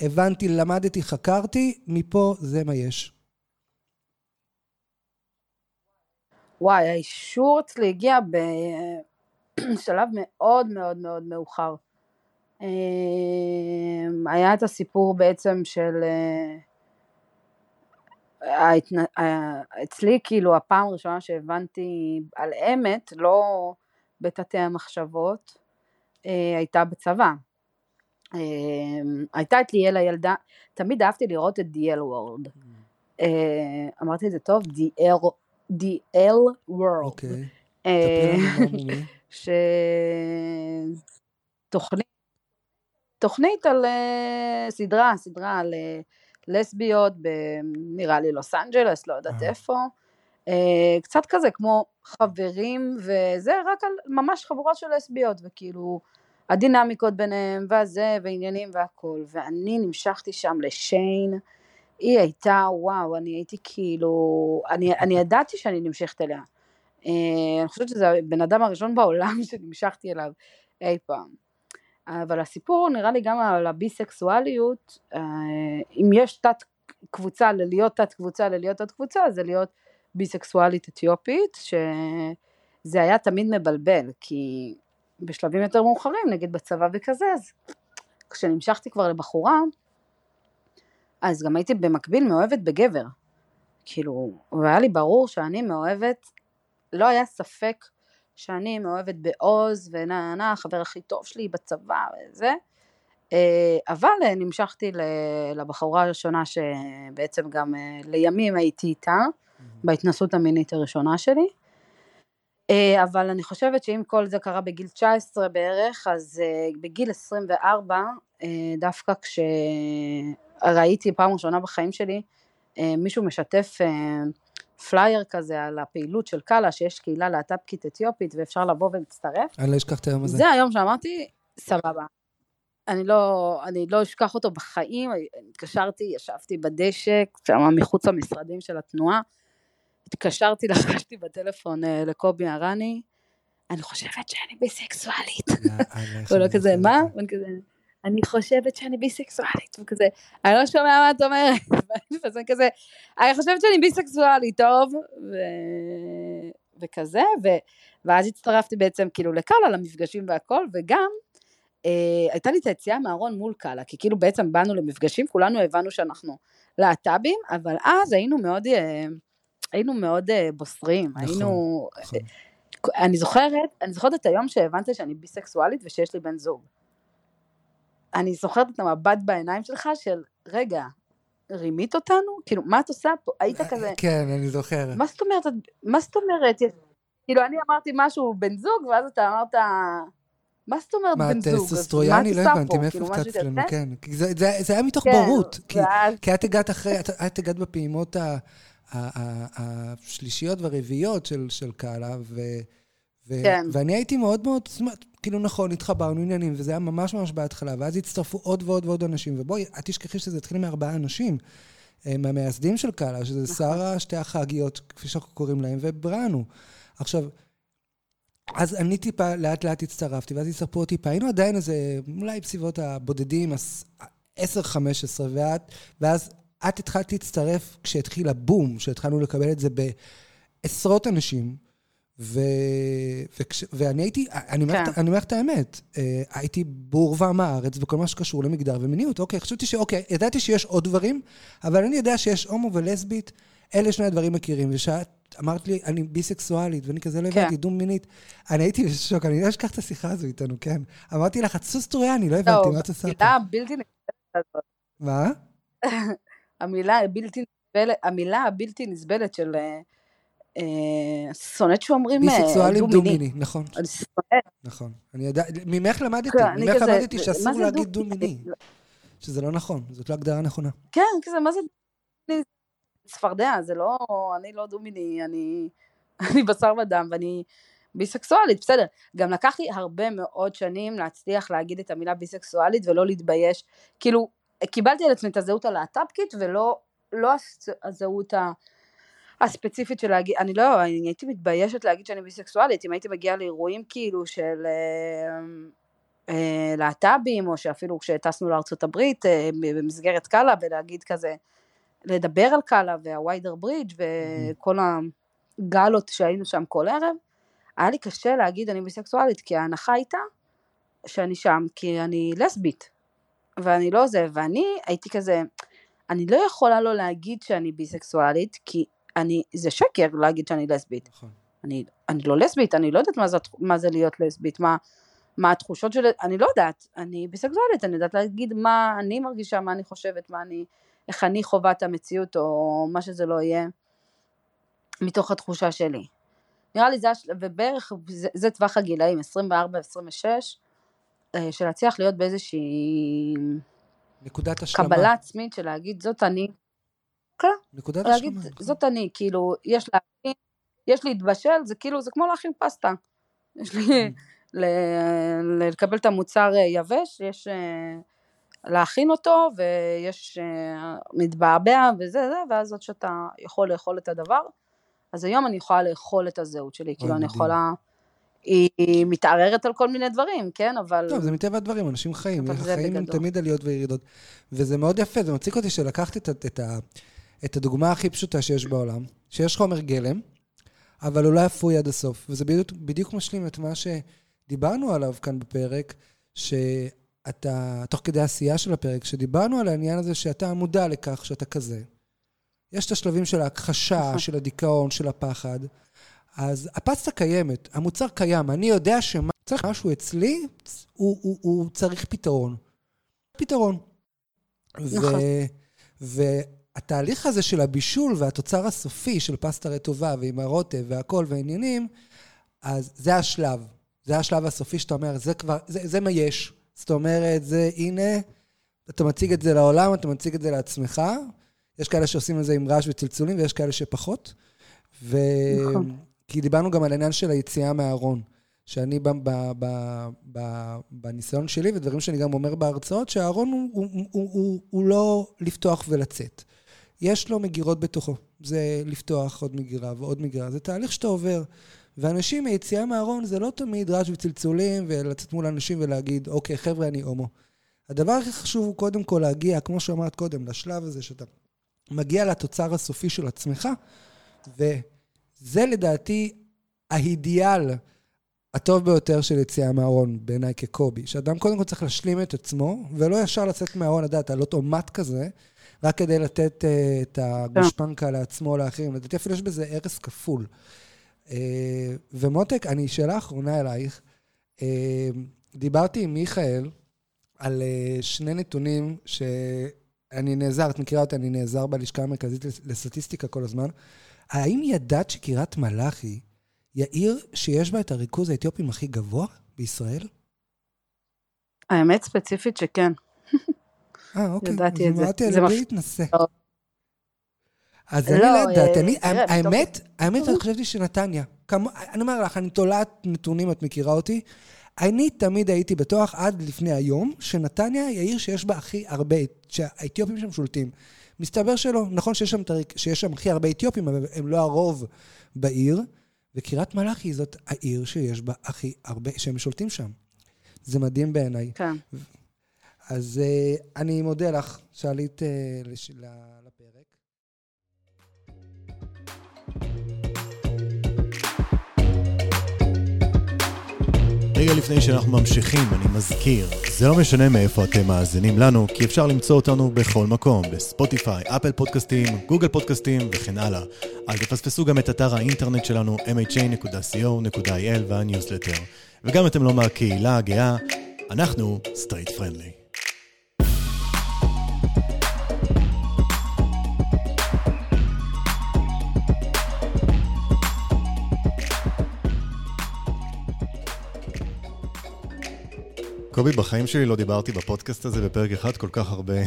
הבנתי, למדתי, חקרתי, מפה זה מה יש. וואי, האישור אצלי הגיע בשלב מאוד מאוד מאוד מאוחר. היה את הסיפור בעצם של... אצלי כאילו הפעם הראשונה שהבנתי על אמת, לא בתתי המחשבות, הייתה בצבא. הייתה את ליאל הילדה, תמיד אהבתי לראות את דיאל וורד. אמרתי את זה טוב, דיאל וורד. תוכנית על סדרה על... לסביות, נראה לי לוס אנג'לס, לא יודעת איפה, קצת כזה כמו חברים, וזה רק על ממש חבורה של לסביות, וכאילו הדינמיקות ביניהם, והזה, ועניינים והכל, ואני נמשכתי שם לשיין, היא הייתה, וואו, אני הייתי כאילו, אני ידעתי שאני נמשכת אליה, אני חושבת שזה הבן אדם הראשון בעולם שנמשכתי אליו אי פעם, אבל הסיפור נראה לי גם על הביסקסואליות, אם יש תת קבוצה ללהיות תת קבוצה ללהיות תת קבוצה, זה להיות ביסקסואלית אתיופית, שזה היה תמיד מבלבל, כי בשלבים יותר מאוחרים, נגיד בצבא וכזה, אז כשנמשכתי כבר לבחורה, אז גם הייתי במקביל מאוהבת בגבר, כאילו, והיה לי ברור שאני מאוהבת, לא היה ספק, שאני מאוהבת בעוז, ונענה, החבר הכי טוב שלי בצבא וזה, אבל נמשכתי לבחורה הראשונה, שבעצם גם לימים הייתי איתה, בהתנסות המינית הראשונה שלי, אבל אני חושבת שאם כל זה קרה בגיל 19 בערך, אז בגיל 24, דווקא כשראיתי פעם ראשונה בחיים שלי, מישהו משתף פלייר כזה על הפעילות של קל"א, שיש קהילה להט"בקית אתיופית, ואפשר לבוא ולהצטרף. אני לא אשכח את היום הזה. זה היום שאמרתי, סבבה. אני לא אשכח אותו בחיים, התקשרתי, ישבתי בדשא, שם מחוץ למשרדים של התנועה, התקשרתי, לחשתי בטלפון לקובי הרני, אני חושבת שאני ביסקסואלית. ולא כזה, מה? וכזה... אני חושבת שאני ביסקסואלית, וכזה, אני לא שומע מה את אומרת, ואני כזה, אני חושבת שאני ביסקסואלית, טוב, וכזה, ואז הצטרפתי בעצם כאילו לקל"א, למפגשים והכל, וגם, הייתה לי את היציאה מהארון מול קל"א, כי כאילו בעצם באנו למפגשים, כולנו הבנו שאנחנו להט"בים, אבל אז היינו מאוד בוסרים, היינו, אני זוכרת את היום שהבנתי שאני ביסקסואלית, ושיש לי בן זוג, אני זוכרת את המבט בעיניים שלך, של רגע, רימית אותנו? כאילו, מה את עושה פה? היית כזה... כן, אני זוכרת. מה זאת אומרת? כאילו אני אמרתי משהו בן זוג, ואז אתה אמרת, מה זאת אומרת בן זוג? מה טסטוסטרויאני? לא הבנתי, מאיפה קצת לנו, כן. זה היה מתוך ברות, כי את הגעת אחרי, את הגעת בפעימות השלישיות והרביעיות של קל"א, ואני הייתי מאוד מאוד, כאילו נכון, התחברנו עניינים, וזה היה ממש ממש בהתחלה, ואז הצטרפו עוד ועוד ועוד אנשים, ובואי, את תשכחי שזה התחיל מ4 אנשים, מהמייסדים של קל"א, שזה שרה, שתי החגיות, כפי שאנחנו קוראים להם, וברנו. עכשיו, אז אני טיפה, לאט לאט הצטרפתי, ואז הצטרפו טיפה, היינו עדיין איזה, אולי בסביבות הבודדים, 10-15, ואז את התחלת להצטרף כשהתחיל הבום, שהתחלנו לקבל את זה בעשרות אנשים, ואני הייתי, אני אומר את האמת, הייתי בעורבה מהארץ, בכל מה שקשור למגדר ומיניות, אוקיי, חשבתי שאוקיי, ידעתי שיש עוד דברים, אבל אני יודע שיש הומו ולסבית, אלה שני הדברים מכירים, ושאת אמרת לי, אני ביסקסואלית, ואני כזה לא הבנתי, דום מינית. אני הייתי בשוק, אני לא אשכח את השיחה הזו איתנו, כן. אמרתי לך, את סוסטוריאני, לא הבנתי, מה את עושה פה? המילה הבלתי נסבלת הזאת. מה? המילה הבלתי נסבלת של סונט שאומרים דום מיני. נכון. נכון. ממך למדתי שאסור להגיד דום מיני. שזה לא נכון, זאת לא הגדרה נכונה. כן, כזה, מה זה ספרדיה, זה לא, אני לא דומיני, אני בשר ודם, ואני ביסקסואלית, בסדר. גם לקח לי הרבה מאוד שנים להצליח להגיד את המילה ביסקסואלית, ולא להתבייש, כאילו, קיבלתי על עצמי את הזהות הלהט"בקית, ולא הזהות הספציפית של להגיד, אני לא, אני הייתי מתביישת להגיד שאני ביסקסואלית, אם הייתי מגיעה לאירועים כאילו של להט"בים, או שאפילו כשטסנו לארצות הברית, במסגרת קל"א, ולהגיד כזה, לדבר על קל"א והוויידר ברידג' וכל הגלות שהיינו שם כל ערב, היה לי קשה להגיד אני ביסקסואלית, כי ההנחה הייתה שאני שם, כי אני לסבית, ואני לא זה, ואני הייתי כזה, אני לא יכולה לא להגיד שאני ביסקסואלית, כי זה שקר להגיד שאני לסבית, אני לא לסבית, אני לא יודעת מה זה להיות לסבית, מה התחושות שלי, אני לא יודעת, אני ביסקסואלית, אני יודעת להגיד מה אני מרגישה, מה אני חושבת, איך אני חווה את המציאות, או מה שזה לא יהיה, מתוך התחושה שלי. נראה לי, ובערך, זה טווח הגילאים, 24-26, שלהצליח להיות באיזושהי נקודת השלמה. קבלה עצמית של להגיד, זאת אני, כן, נקודת להגיד, השלמה. זאת אני, כאילו, יש להתבשל, זה כאילו, זה כמו להכין פסטה. יש לי, לקבל את המוצר יבש, יש להכין אותו, ויש מתבעבע וזה, ואז זאת שאתה יכול לאכול את הדבר, אז היום אני יכולה לאכול את הזהות שלי, כאילו אני יכולה, היא מתערערת על כל מיני דברים, כן, אבל טוב, זה מטבע הדברים, אנשים חיים, החיים הם תמיד עליות וירידות, וזה מאוד יפה, זה מציק אותי שלקחתי את הדוגמה הכי פשוטה שיש בעולם, שיש חומר גלם, אבל הוא לא אפוי עד הסוף, וזה בדיוק משלים את מה שדיברנו עליו כאן בפרק, ש תוך כדי העשייה של הפרק, שדיברנו על העניין הזה שאתה מודע לכך שאתה כזה. יש את השלבים של ההכחשה, של הדיכאון, של הפחד. אז הפסטה קיימת, המוצר קיים, אני יודע שמשהו אצלי, הוא צריך פתרון. פתרון. והתהליך הזה של הבישול והתוצר הסופי של פסטה רטובה ועם הרוטב והכל והעניינים, אז זה השלב. זה השלב הסופי שאתה אומר, זה כבר, זה מה יש. זאת אומרת, זה, הנה, אתה מציג את זה לעולם, אתה מציג את זה לעצמך, יש כאלה שעושים את זה עם רעש וצלצולים, ויש כאלה שפחות, נכון. כי דיברנו גם על העניין של היציאה מהארון, שאני בניסיון שלי, ודברים שאני גם אומר בהרצאות, שהארון הוא לא לפתוח ולצאת. יש לו מגירות בתוכו, זה לפתוח עוד מגירה ועוד מגירה, זה תהליך שאתה עובר, ואנשים היציאה מהארון זה לא תמיד רעש וצלצולים, ולצאת מול אנשים ולהגיד, אוקיי, חבר'ה, אני הומו. הדבר הכי חשוב הוא קודם כל להגיע, כמו שאמרת קודם, לשלב הזה שאתה מגיע לתוצר הסופי של עצמך, וזה לדעתי האידיאל הטוב ביותר של יציאה מהארון, בעיניי כקובי, שאדם קודם כל צריך להשלים את עצמו, ולא ישר לצאת מהארון, לדעת, על אוטומט כזה, רק כדי לתת את הגושפנקה לעצמו, לאחרים. לדעתי אפילו יש בזה ערס כפול. ומותק, אני שאלה אחרונה אלייך, דיברתי עם מיכאל על שני נתונים שאני נעזר, את מכירה אותי, אני נעזר בלשכה המרכזית לסטטיסטיקה כל הזמן. האם ידעת שקירת מלאכי יאיר שיש בה את הריכוז האתיופים הכי גבוה בישראל? האמת ספציפית שכן. אוקיי, ידעתי את זה. זה מפתיע. התנסה. אז אני לא ידעתי, האמת אני חשבתי שנתניה, אני אומר לך, אני תולעת נתונים, את מכירה אותי, אני תמיד הייתי בטוח עד לפני היום, שנתניה היא העיר שיש בה הכי הרבה, שהאתיופים שם שולטים. מסתבר שלא, נכון שיש שם הכי הרבה אתיופים, אבל הם לא הרוב בעיר, וקריית מלאכי זאת העיר שיש בה הכי הרבה, שהם שולטים שם. זה מדהים בעיניי. כן. אז אני מודה לך, שעלית לפרק. רגע לפני שאנחנו ממשיכים, אני מזכיר, זה לא משנה מאיפה אתם מאזינים לנו, כי אפשר למצוא אותנו בכל מקום, בספוטיפיי, אפל פודקאסטים, גוגל פודקאסטים וכן הלאה. אל תפספסו גם את אתר האינטרנט שלנו, mha.co.il והניוזלטר. וגם אתם לא מהקהילה הגאה, אנחנו סטרייט פרנדלי. קובי, בחיים שלי לא דיברתי בפודקאסט הזה בפרק אחד כל כך הרבה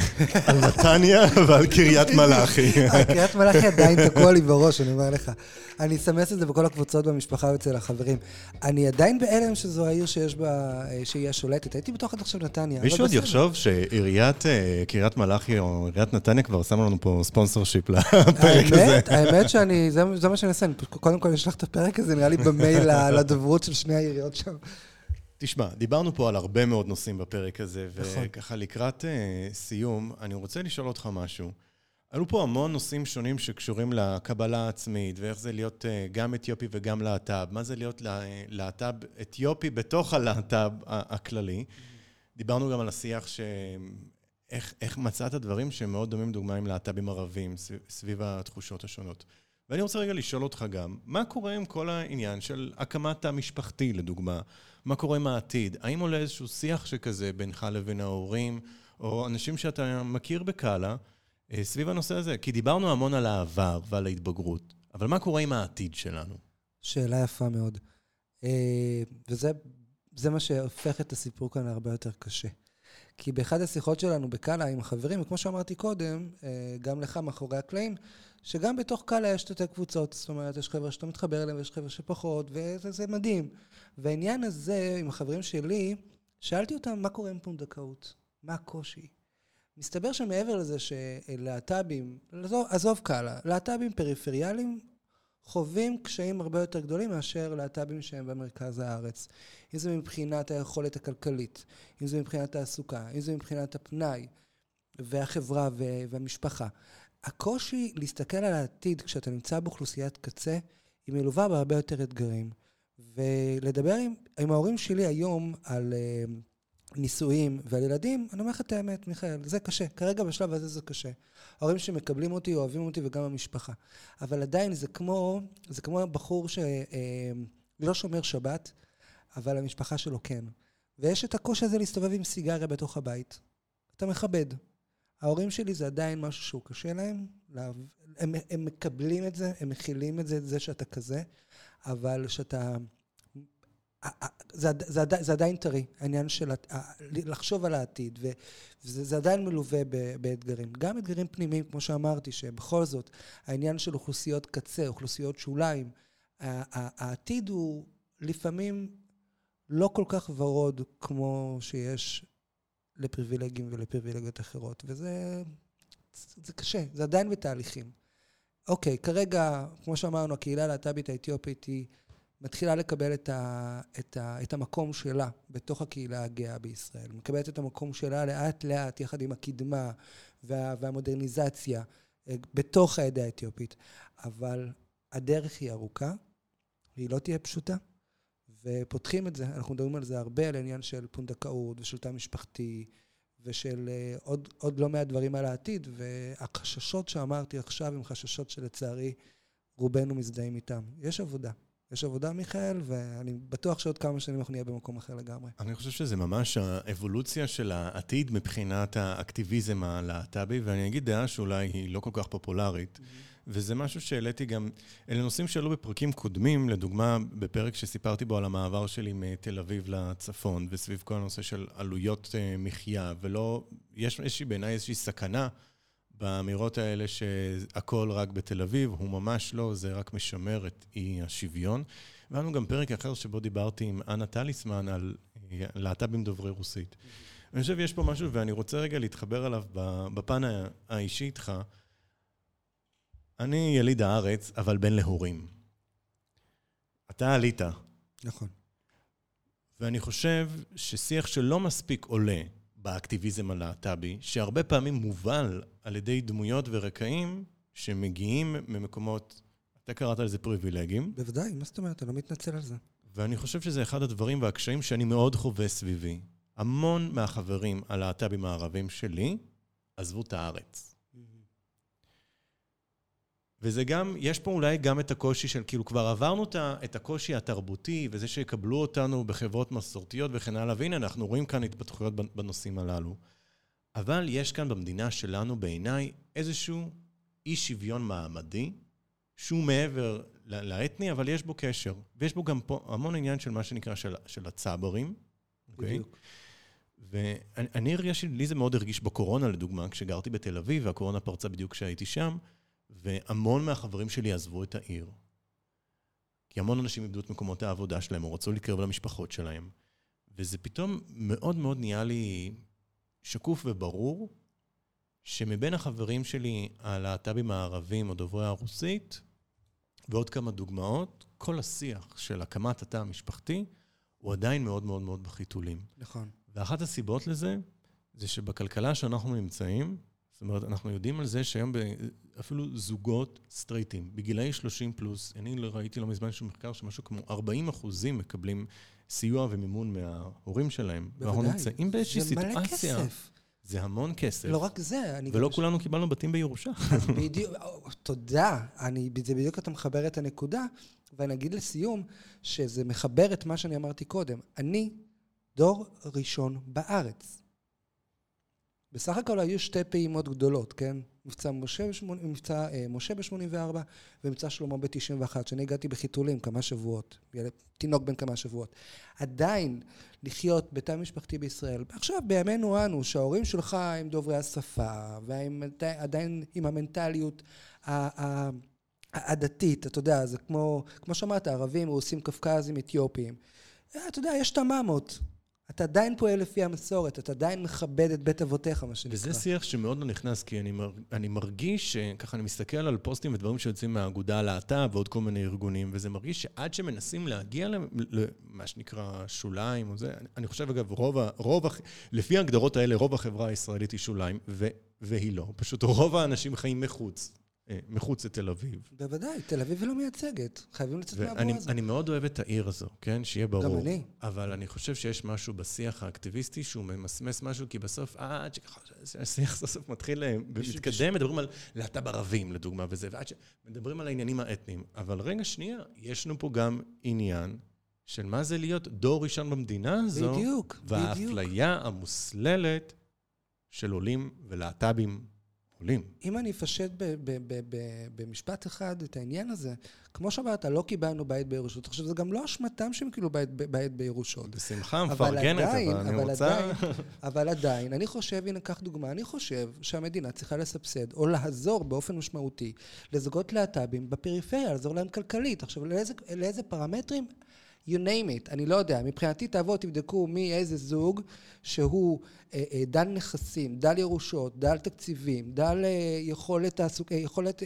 על נתניה ועל קריית מלאכי. קריית מלאכי עדיין תקוע לי בראש, אני אומר לך. אני אסמס את זה בכל הקבוצות במשפחה ואצל החברים. אני עדיין בהלם שזו העיר שיש בה, שהיא השולטת. הייתי בתוך עד עכשיו נתניה. מישהו עוד יחשוב שעיריית קריית מלאכי או עיריית נתניה כבר שמה לנו פה ספונסר שיפ לפרק הזה. האמת שאני, זה מה שאני אעשה, קודם כל אני אשלח את הפרק הזה, נראה לי במייל לדוברות של שני העיריות שם. תשמע, דיברנו פה על הרבה מאוד נושאים בפרק הזה, וככה לקראת סיום, אני רוצה לשאול אותך משהו. עלו פה המון נושאים שונים שקשורים לקבלה העצמית, ואיך זה להיות גם אתיופי וגם להט"ב, מה זה להיות להט"ב אתיופי בתוך הלהט"ב הכללי. דיברנו גם על השיח איך מצאת הדברים שמאוד דומים דוגמאים להט"בים ערבים, סביב התחושות השונות. ואני רוצה רגע לשאול אותך גם, מה קורה עם כל העניין של הקמת המשפחתי, לדוגמה? מה קורה עם העתיד? האם עולה איזשהו שיח שכזה בינך לבין ההורים, או אנשים שאתה מכיר בקל"א, סביב הנושא הזה? כי דיברנו המון על העבר ועל ההתבגרות, אבל מה קורה עם העתיד שלנו? שאלה יפה מאוד. וזה מה שהופך את הסיפור כאן הרבה יותר קשה. כי באחד השיחות שלנו בקל"א עם חברים, וכמו שאמרתי קודם, גם לך מאחורי הקלעים, שגם בתוך קל"א יש תתי קבוצות, זאת אומרת, יש חבר'ה שאתה מתחבר אליהם, ויש חבר'ה שפחות, וזה מדהים. והעניין הזה, עם החברים שלי, שאלתי אותם מה קורה עם פונדקאות, מה הקושי. מסתבר שמעבר לזה שלהט"בים, עזוב קל"א, להט"בים פריפריאליים, חווים קשיים הרבה יותר גדולים מאשר להט"בים שהם במרכז הארץ. אם זה מבחינת היכולת הכלכלית, אם זה מבחינת העסוקה, אם זה מבחינת הפנאי, והחברה והמשפחה. הקושי להסתכל על העתיד כשאתה נמצא באוכלוסיית קצה, היא מלווה בהרבה יותר אתגרים. ולדבר עם ההורים שלי היום על נישואים ועל ילדים, אני אומר לך את האמת, מיכאל, זה קשה. כרגע בשלב הזה זה קשה. ההורים שמקבלים אותי, אוהבים אותי וגם המשפחה. אבל עדיין זה כמו בחור שלא שומר שבת, אבל המשפחה שלו כן. ויש את הקושי הזה להסתובב עם סיגריה בתוך הבית. אתה מכבד. ההורים שלי זה עדיין משהו שהוא קשה להם, הם מקבלים את זה, הם מכילים את זה שאתה כזה, אבל שאתה, זה עדיין טרי, העניין של לחשוב על העתיד, וזה עדיין מלווה באתגרים, גם אתגרים פנימיים, כמו שאמרתי, שבכל זאת, העניין של אוכלוסיות קצה, אוכלוסיות שוליים, העתיד הוא לפעמים לא כל כך ורוד כמו שיש, לפריבילגים ולפריבילגיות אחרות, וזה קשה, זה עדיין בתהליכים. אוקיי, כרגע, כמו שאמרנו, הקהילה הלהט"בית האתיופית היא מתחילה לקבל את המקום שלה בתוך הקהילה הגאה בישראל, מקבלת את המקום שלה לאט לאט, יחד עם הקדמה והמודרניזציה, בתוך העדה האתיופית, אבל הדרך היא ארוכה, והיא לא תהיה פשוטה, ופותחים את זה, אנחנו מדברים על זה הרבה, על העניין של פונדקאות ושל תא משפחתי, ושל עוד לא מעט דברים על העתיד, והחששות שאמרתי עכשיו הם חששות שלצערי רובנו מזדהים איתם. יש עבודה. יש עבודה, מיכאל, ואני בטוח שעוד כמה שנים אנחנו נהיה במקום אחר לגמרי. אני חושב שזה ממש האבולוציה של העתיד מבחינת האקטיביזם הלהט"בי, ואני אגיד דעה שאולי היא לא כל כך פופולרית, וזה משהו שהעליתי גם, אלה נושאים שעלו בפרקים קודמים, לדוגמה בפרק שסיפרתי בו על המעבר שלי מתל אביב לצפון, וסביב כל הנושא של עלויות מחיה, ולא, יש בעיניי איזושהי סכנה באמירות האלה שהכל רק בתל אביב, הוא ממש לא, זה רק משמר את אי השוויון. ואנו גם פרק אחר שבו דיברתי עם אנה טליסמן על להט"בים דוברי רוסית. אני חושב יש פה משהו ואני רוצה רגע להתחבר עליו בפן האישי איתך. אני יליד הארץ, אבל בן להורים. אתה עלית. נכון. ואני חושב ששיח שלא מספיק עולה באקטיביזם הלהט"בי, שהרבה פעמים מובל על ידי דמויות ורקעים שמגיעים ממקומות, אתה קראת על זה פריבילגים. בוודאי, מה זאת אומרת? אתה לא מתנצל על זה. ואני חושב שזה אחד הדברים והקשיים שאני מאוד חווה סביבי. המון מהחברים הלהט"בים הערבים שלי עזבו את הארץ. וזה גם, יש פה אולי גם את הקושי של, כאילו כבר עברנו את הקושי התרבותי, וזה שיקבלו אותנו בחברות מסורתיות וכן הלאה, והנה אנחנו רואים כאן התפתחויות בנושאים הללו. אבל יש כאן במדינה שלנו בעיניי איזשהו אי שוויון מעמדי, שהוא מעבר לאתני, אבל יש בו קשר. ויש בו גם פה המון עניין של מה שנקרא של הצברים. בדיוק. ואני הרגיש, לי זה מאוד הרגיש בקורונה, לדוגמה, כשגרתי בתל אביב, והקורונה פרצה בדיוק כשהייתי שם, והמון מהחברים שלי עזבו את העיר. כי המון אנשים איבדו את מקומות העבודה שלהם, או רצו להתקרב למשפחות שלהם. וזה פתאום מאוד מאוד נהיה לי שקוף וברור, שמבין החברים שלי הלהט"בים הערבים או דוברי הרוסית, ועוד כמה דוגמאות, כל השיח של הקמת התא המשפחתי, הוא עדיין מאוד מאוד מאוד בחיתולים. נכון. ואחת הסיבות לזה, זה שבכלכלה שאנחנו נמצאים, זאת אומרת, אנחנו יודעים על זה שהיום אפילו זוגות סטרייטים, בגילאי 30 פלוס, אני ראיתי לא מזמן שום מחקר שמשהו כמו 40% מקבלים סיוע ומימון מההורים שלהם. בוודאי. ואנחנו נמצאים באיזושהי סיטואציה. זה המון כסף. לא רק זה. ולא כולנו קיבלנו בתים בירושה. בדיוק, תודה. זה בדיוק אתה מחבר את הנקודה, ואני אגיד לסיום שזה מחבר את מה שאני אמרתי קודם. אני דור ראשון בארץ. בסך הכל היו שתי פעימות גדולות, כן? מבצע משה ב-84 ומבצע שלמה ב-91, שאני הגעתי בחיתולים כמה שבועות, תינוק בין כמה שבועות. עדיין לחיות בתא משפחתי בישראל, עכשיו בימינו אנו, שההורים שלך הם דוברי השפה, ועדיין עם המנטליות העדתית, אתה יודע, זה כמו שמעת, ערבים, רוסים, קפקזים, אתיופיים. אתה יודע, יש תממות. אתה עדיין פועל לפי המסורת, אתה עדיין מכבד את בית אבותיך, מה שנקרא. וזה שיח שמאוד לא נכנס, כי אני מרגיש שככה אני מסתכל על פוסטים ודברים שיוצאים מהאגודה להט"ב ועוד כל מיני ארגונים, וזה מרגיש שעד שמנסים להגיע למה שנקרא שוליים או זה, אני חושב אגב, לפי ההגדרות האלה, רוב החברה הישראלית היא שוליים, והיא לא. פשוט רוב האנשים חיים מחוץ לתל אביב. בוודאי, תל אביב היא לא מייצגת. חייבים לצאת מהבוע הזה. אני מאוד אוהב את העיר הזו, כן? שיהיה ברור. גם אני. אבל אני חושב שיש משהו בשיח האקטיביסטי שהוא ממסמס משהו, כי בסוף, עד שהשיח סוף מתחיל ומתקדם, מדברים על להט"ב ערבים, לדוגמה, וזה, ועד שמדברים על העניינים האתניים. אבל רגע שנייה, ישנו פה גם עניין של מה זה להיות דור ראשון במדינה הזו. בדיוק, והאפליה המוסללת של עולים ולהט"בים אם אני אפשט במשפט אחד את העניין הזה, כמו שאמרת, לא קיבלנו בית בירושות. עכשיו, זה גם לא אשמתם שהם כאילו בית בירושות. בשמחה, מפרגנת, אבל עדיין, אני חושב, הנה, כך דוגמה, אני חושב שהמדינה צריכה לסבסד או לעזור באופן משמעותי לזוגות להט"בים בפריפריה, לעזור להם כלכלית. עכשיו, לאיזה פרמטרים? You name it, אני לא יודע, מבחינתי תעבור, תבדקו מי איזה זוג שהוא דל נכסים, דל ירושות, דל תקציבים, דל יכולת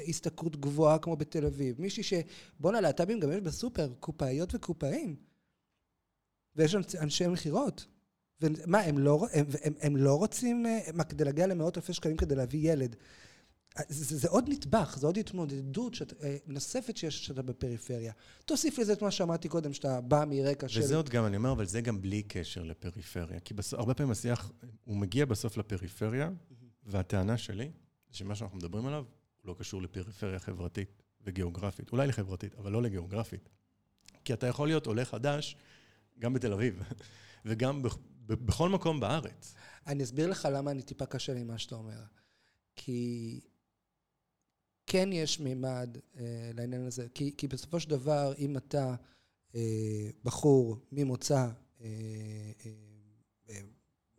הסתכרות גבוהה כמו בתל אביב, מישהי שבונה להט"בים גם יש בסופר, קופאיות וקופאים, ויש אנשי מחירות, ומה, הם לא רוצים, מה, כדי להגיע למאות אלפי שקלים כדי להביא ילד, זה עוד נטבח, זה עוד התמודדות נוספת שיש שאתה בפריפריה. תוסיף לזה את מה שאמרתי קודם, שאתה בא מרקע של... וזה עוד גם, אני אומר, אבל זה גם בלי קשר לפריפריה, כי הרבה פעמים השיח, הוא מגיע בסוף לפריפריה, והטענה שלי, שמה שאנחנו מדברים עליו, הוא לא קשור לפריפריה חברתית וגיאוגרפית, אולי לחברתית, אבל לא לגיאוגרפית. כי אתה יכול להיות עולה חדש, גם בתל אביב, וגם בכל מקום בארץ. אני אסביר לך למה אני טיפה קשה לי מה שאתה אומר. כי כן יש מימד לעניין הזה, כי בסופו של דבר, אם אתה בחור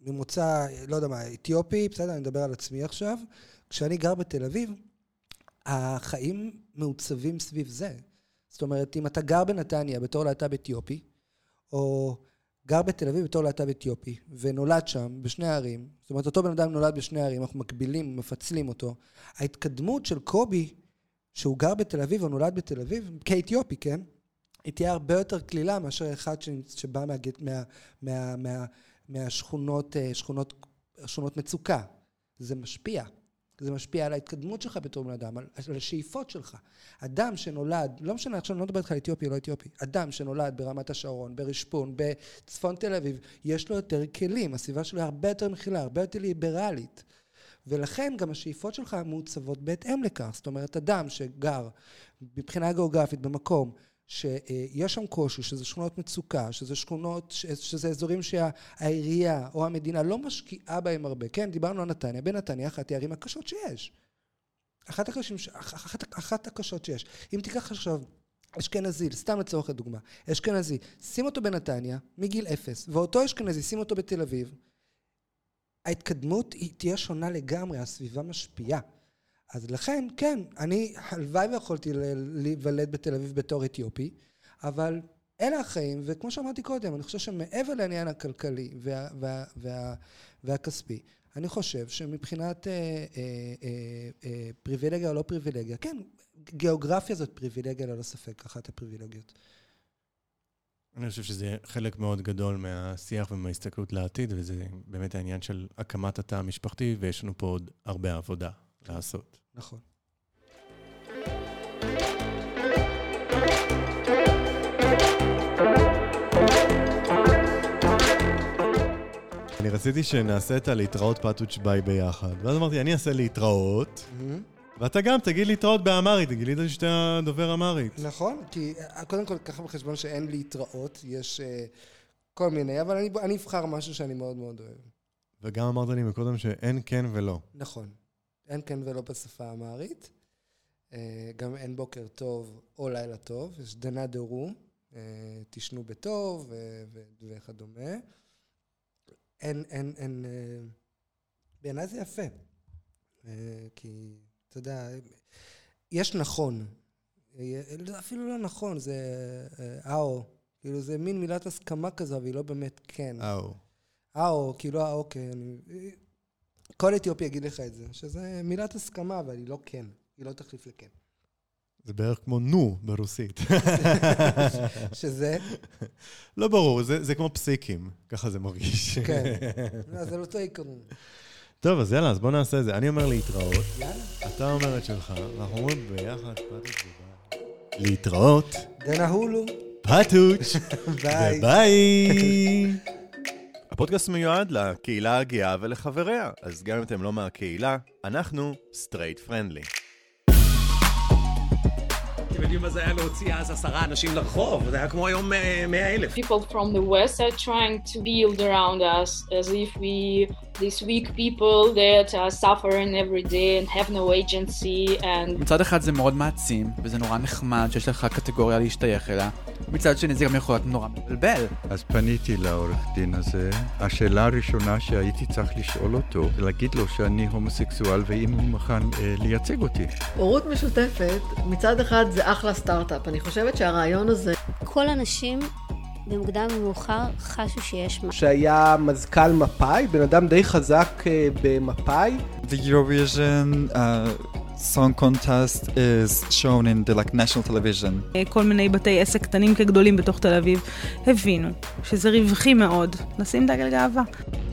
ממוצא, לא יודע מה, אתיופי, בסדר, אני מדבר על עצמי עכשיו, כשאני גר בתל אביב, החיים מעוצבים סביב זה. זאת אומרת, אם אתה גר בנתניה בתור להט"ב אתיופי, או גר בתל אביב בתור להט"ב אתיופי, ונולד שם בשני הערים, זאת אומרת, אותו בן אדם נולד בשני הערים, אנחנו מקבילים, מפצלים אותו. ההתקדמות של קובי, שהוא גר בתל אביב או נולד בתל אביב, כאתיופי, כן? היא תהיה הרבה יותר קלילה מאשר אחד שבא מהשכונות מצוקה. זה משפיע. זה משפיע על ההתקדמות שלך בתור בן אדם, על השאיפות שלך. אדם שנולד, לא משנה, עכשיו אני לא מדבר איתך על אתיופי או לא אתיופי, אדם שנולד ברמת השרון, ברשפון, בצפון תל אביב, יש לו יותר כלים, הסביבה שלו הרבה יותר מכילה, הרבה יותר ליברלית. ולכן גם השאיפות שלך מעוצבות בהתאם לכך. זאת אומרת, אדם שגר מבחינה גיאוגרפית במקום, שיש שם קושי, שזה שכונות מצוקה, שזה אזורים שהעירייה או המדינה לא משקיעה בהם הרבה. כן, דיברנו על נתניה. בנתניה, אחת הערים הקשות שיש. אחת הקשות שיש. אם תיקח עכשיו אשכנזי, סתם לצורך הדוגמה, אשכנזי, שים אותו בנתניה מגיל 0, ואותו אשכנזי, שים אותו בתל אביב, ההתקדמות היא תהיה שונה לגמרי, הסביבה משפיעה. אז לכן, כן, אני הלוואי ויכולתי להיוולד בתל אביב בתור אתיופי, אבל אלה החיים, וכמו שאמרתי קודם, אני חושב שמעבר לעניין הכלכלי והכספי, אני חושב שמבחינת פריבילגיה או לא פריבילגיה, כן, גיאוגרפיה זאת פריבילגיה, לא ספק, אחת הפריבילגיות. אני חושב שזה חלק מאוד גדול מהשיח ומההסתכלות לעתיד, וזה באמת העניין של הקמת התא המשפחתי, ויש לנו פה עוד הרבה עבודה. לעשות. נכון. אני רציתי שנעשה את הלהתראות פאטוץ' ביי ביחד, ואז אמרתי, אני אעשה להתראות, ואתה גם תגיד להתראות באמרית, תגיד לי שאתה דובר אמרית. נכון, כי קודם כל ככה בחשבון שאין להתראות, יש כל מיני, אבל אני אבחר משהו שאני מאוד מאוד אוהב. וגם אמרת לי מקודם שאין כן ולא. נכון. אין כן ולא בשפה האמהרית, גם אין בוקר טוב או לילה טוב, יש דנה דרו, תשנו בטוב וכדומה. אין, בעיניי זה יפה, כי אתה יודע, יש נכון, אפילו לא נכון, זה אהו, כאילו זה מין מילת הסכמה כזו, והיא לא באמת כן. אהו, כאילו אוקיי, אני... כל אתיופי יגיד לך את זה, שזה מילת הסכמה, אבל היא לא כן, היא לא תחליף לכן. זה בערך כמו נו ברוסית. שזה? לא ברור, זה כמו פסיקים, ככה זה מרגיש. כן, זה לא עיקרון. טוב, אז יאללה, אז בוא נעשה את זה. אני אומר להתראות, אתה אומר את שלך, ואנחנו אומרים ביחד פאטוץ' וביי. להתראות. דנהולו. פאטוץ' וביי. הפודקאסט מיועד לקהילה הגאה ולחבריה, אז גם אם אתם לא מהקהילה, אנחנו סטרייט פרנדלי. אתם יודעים מה זה היה להוציא אז 10 אנשים לרחוב, זה היה כמו היום 100,000. People from the west are trying to build around us as if we, these weak people that are suffering every day and have no agency and... מצד אחד זה מאוד מעצים, וזה נורא נחמד שיש לך קטגוריה להשתייך אליה. מצד שני זה גם יכול להיות נורא מבלבל. אז פניתי לעורך דין הזה. השאלה הראשונה שהייתי צריך לשאול אותו, להגיד לו שאני הומוסקסואל ואם הוא מוכן לייצג אותי. הורות משותפת, מצד אחד זה אחלה סטארט-אפ. אני חושבת שהרעיון הזה... כל אנשים במוקדם ומאוחר חשו שיש מה. שהיה מזכ"ל מפאי, בן אדם די חזק במפאי. The Eurovision... song contest is shown in the like national television. כל מיני בתי עסק קטנים כגדולים בתוך תל אביב הבינו שזה רווחי מאוד לשים דגל גאווה.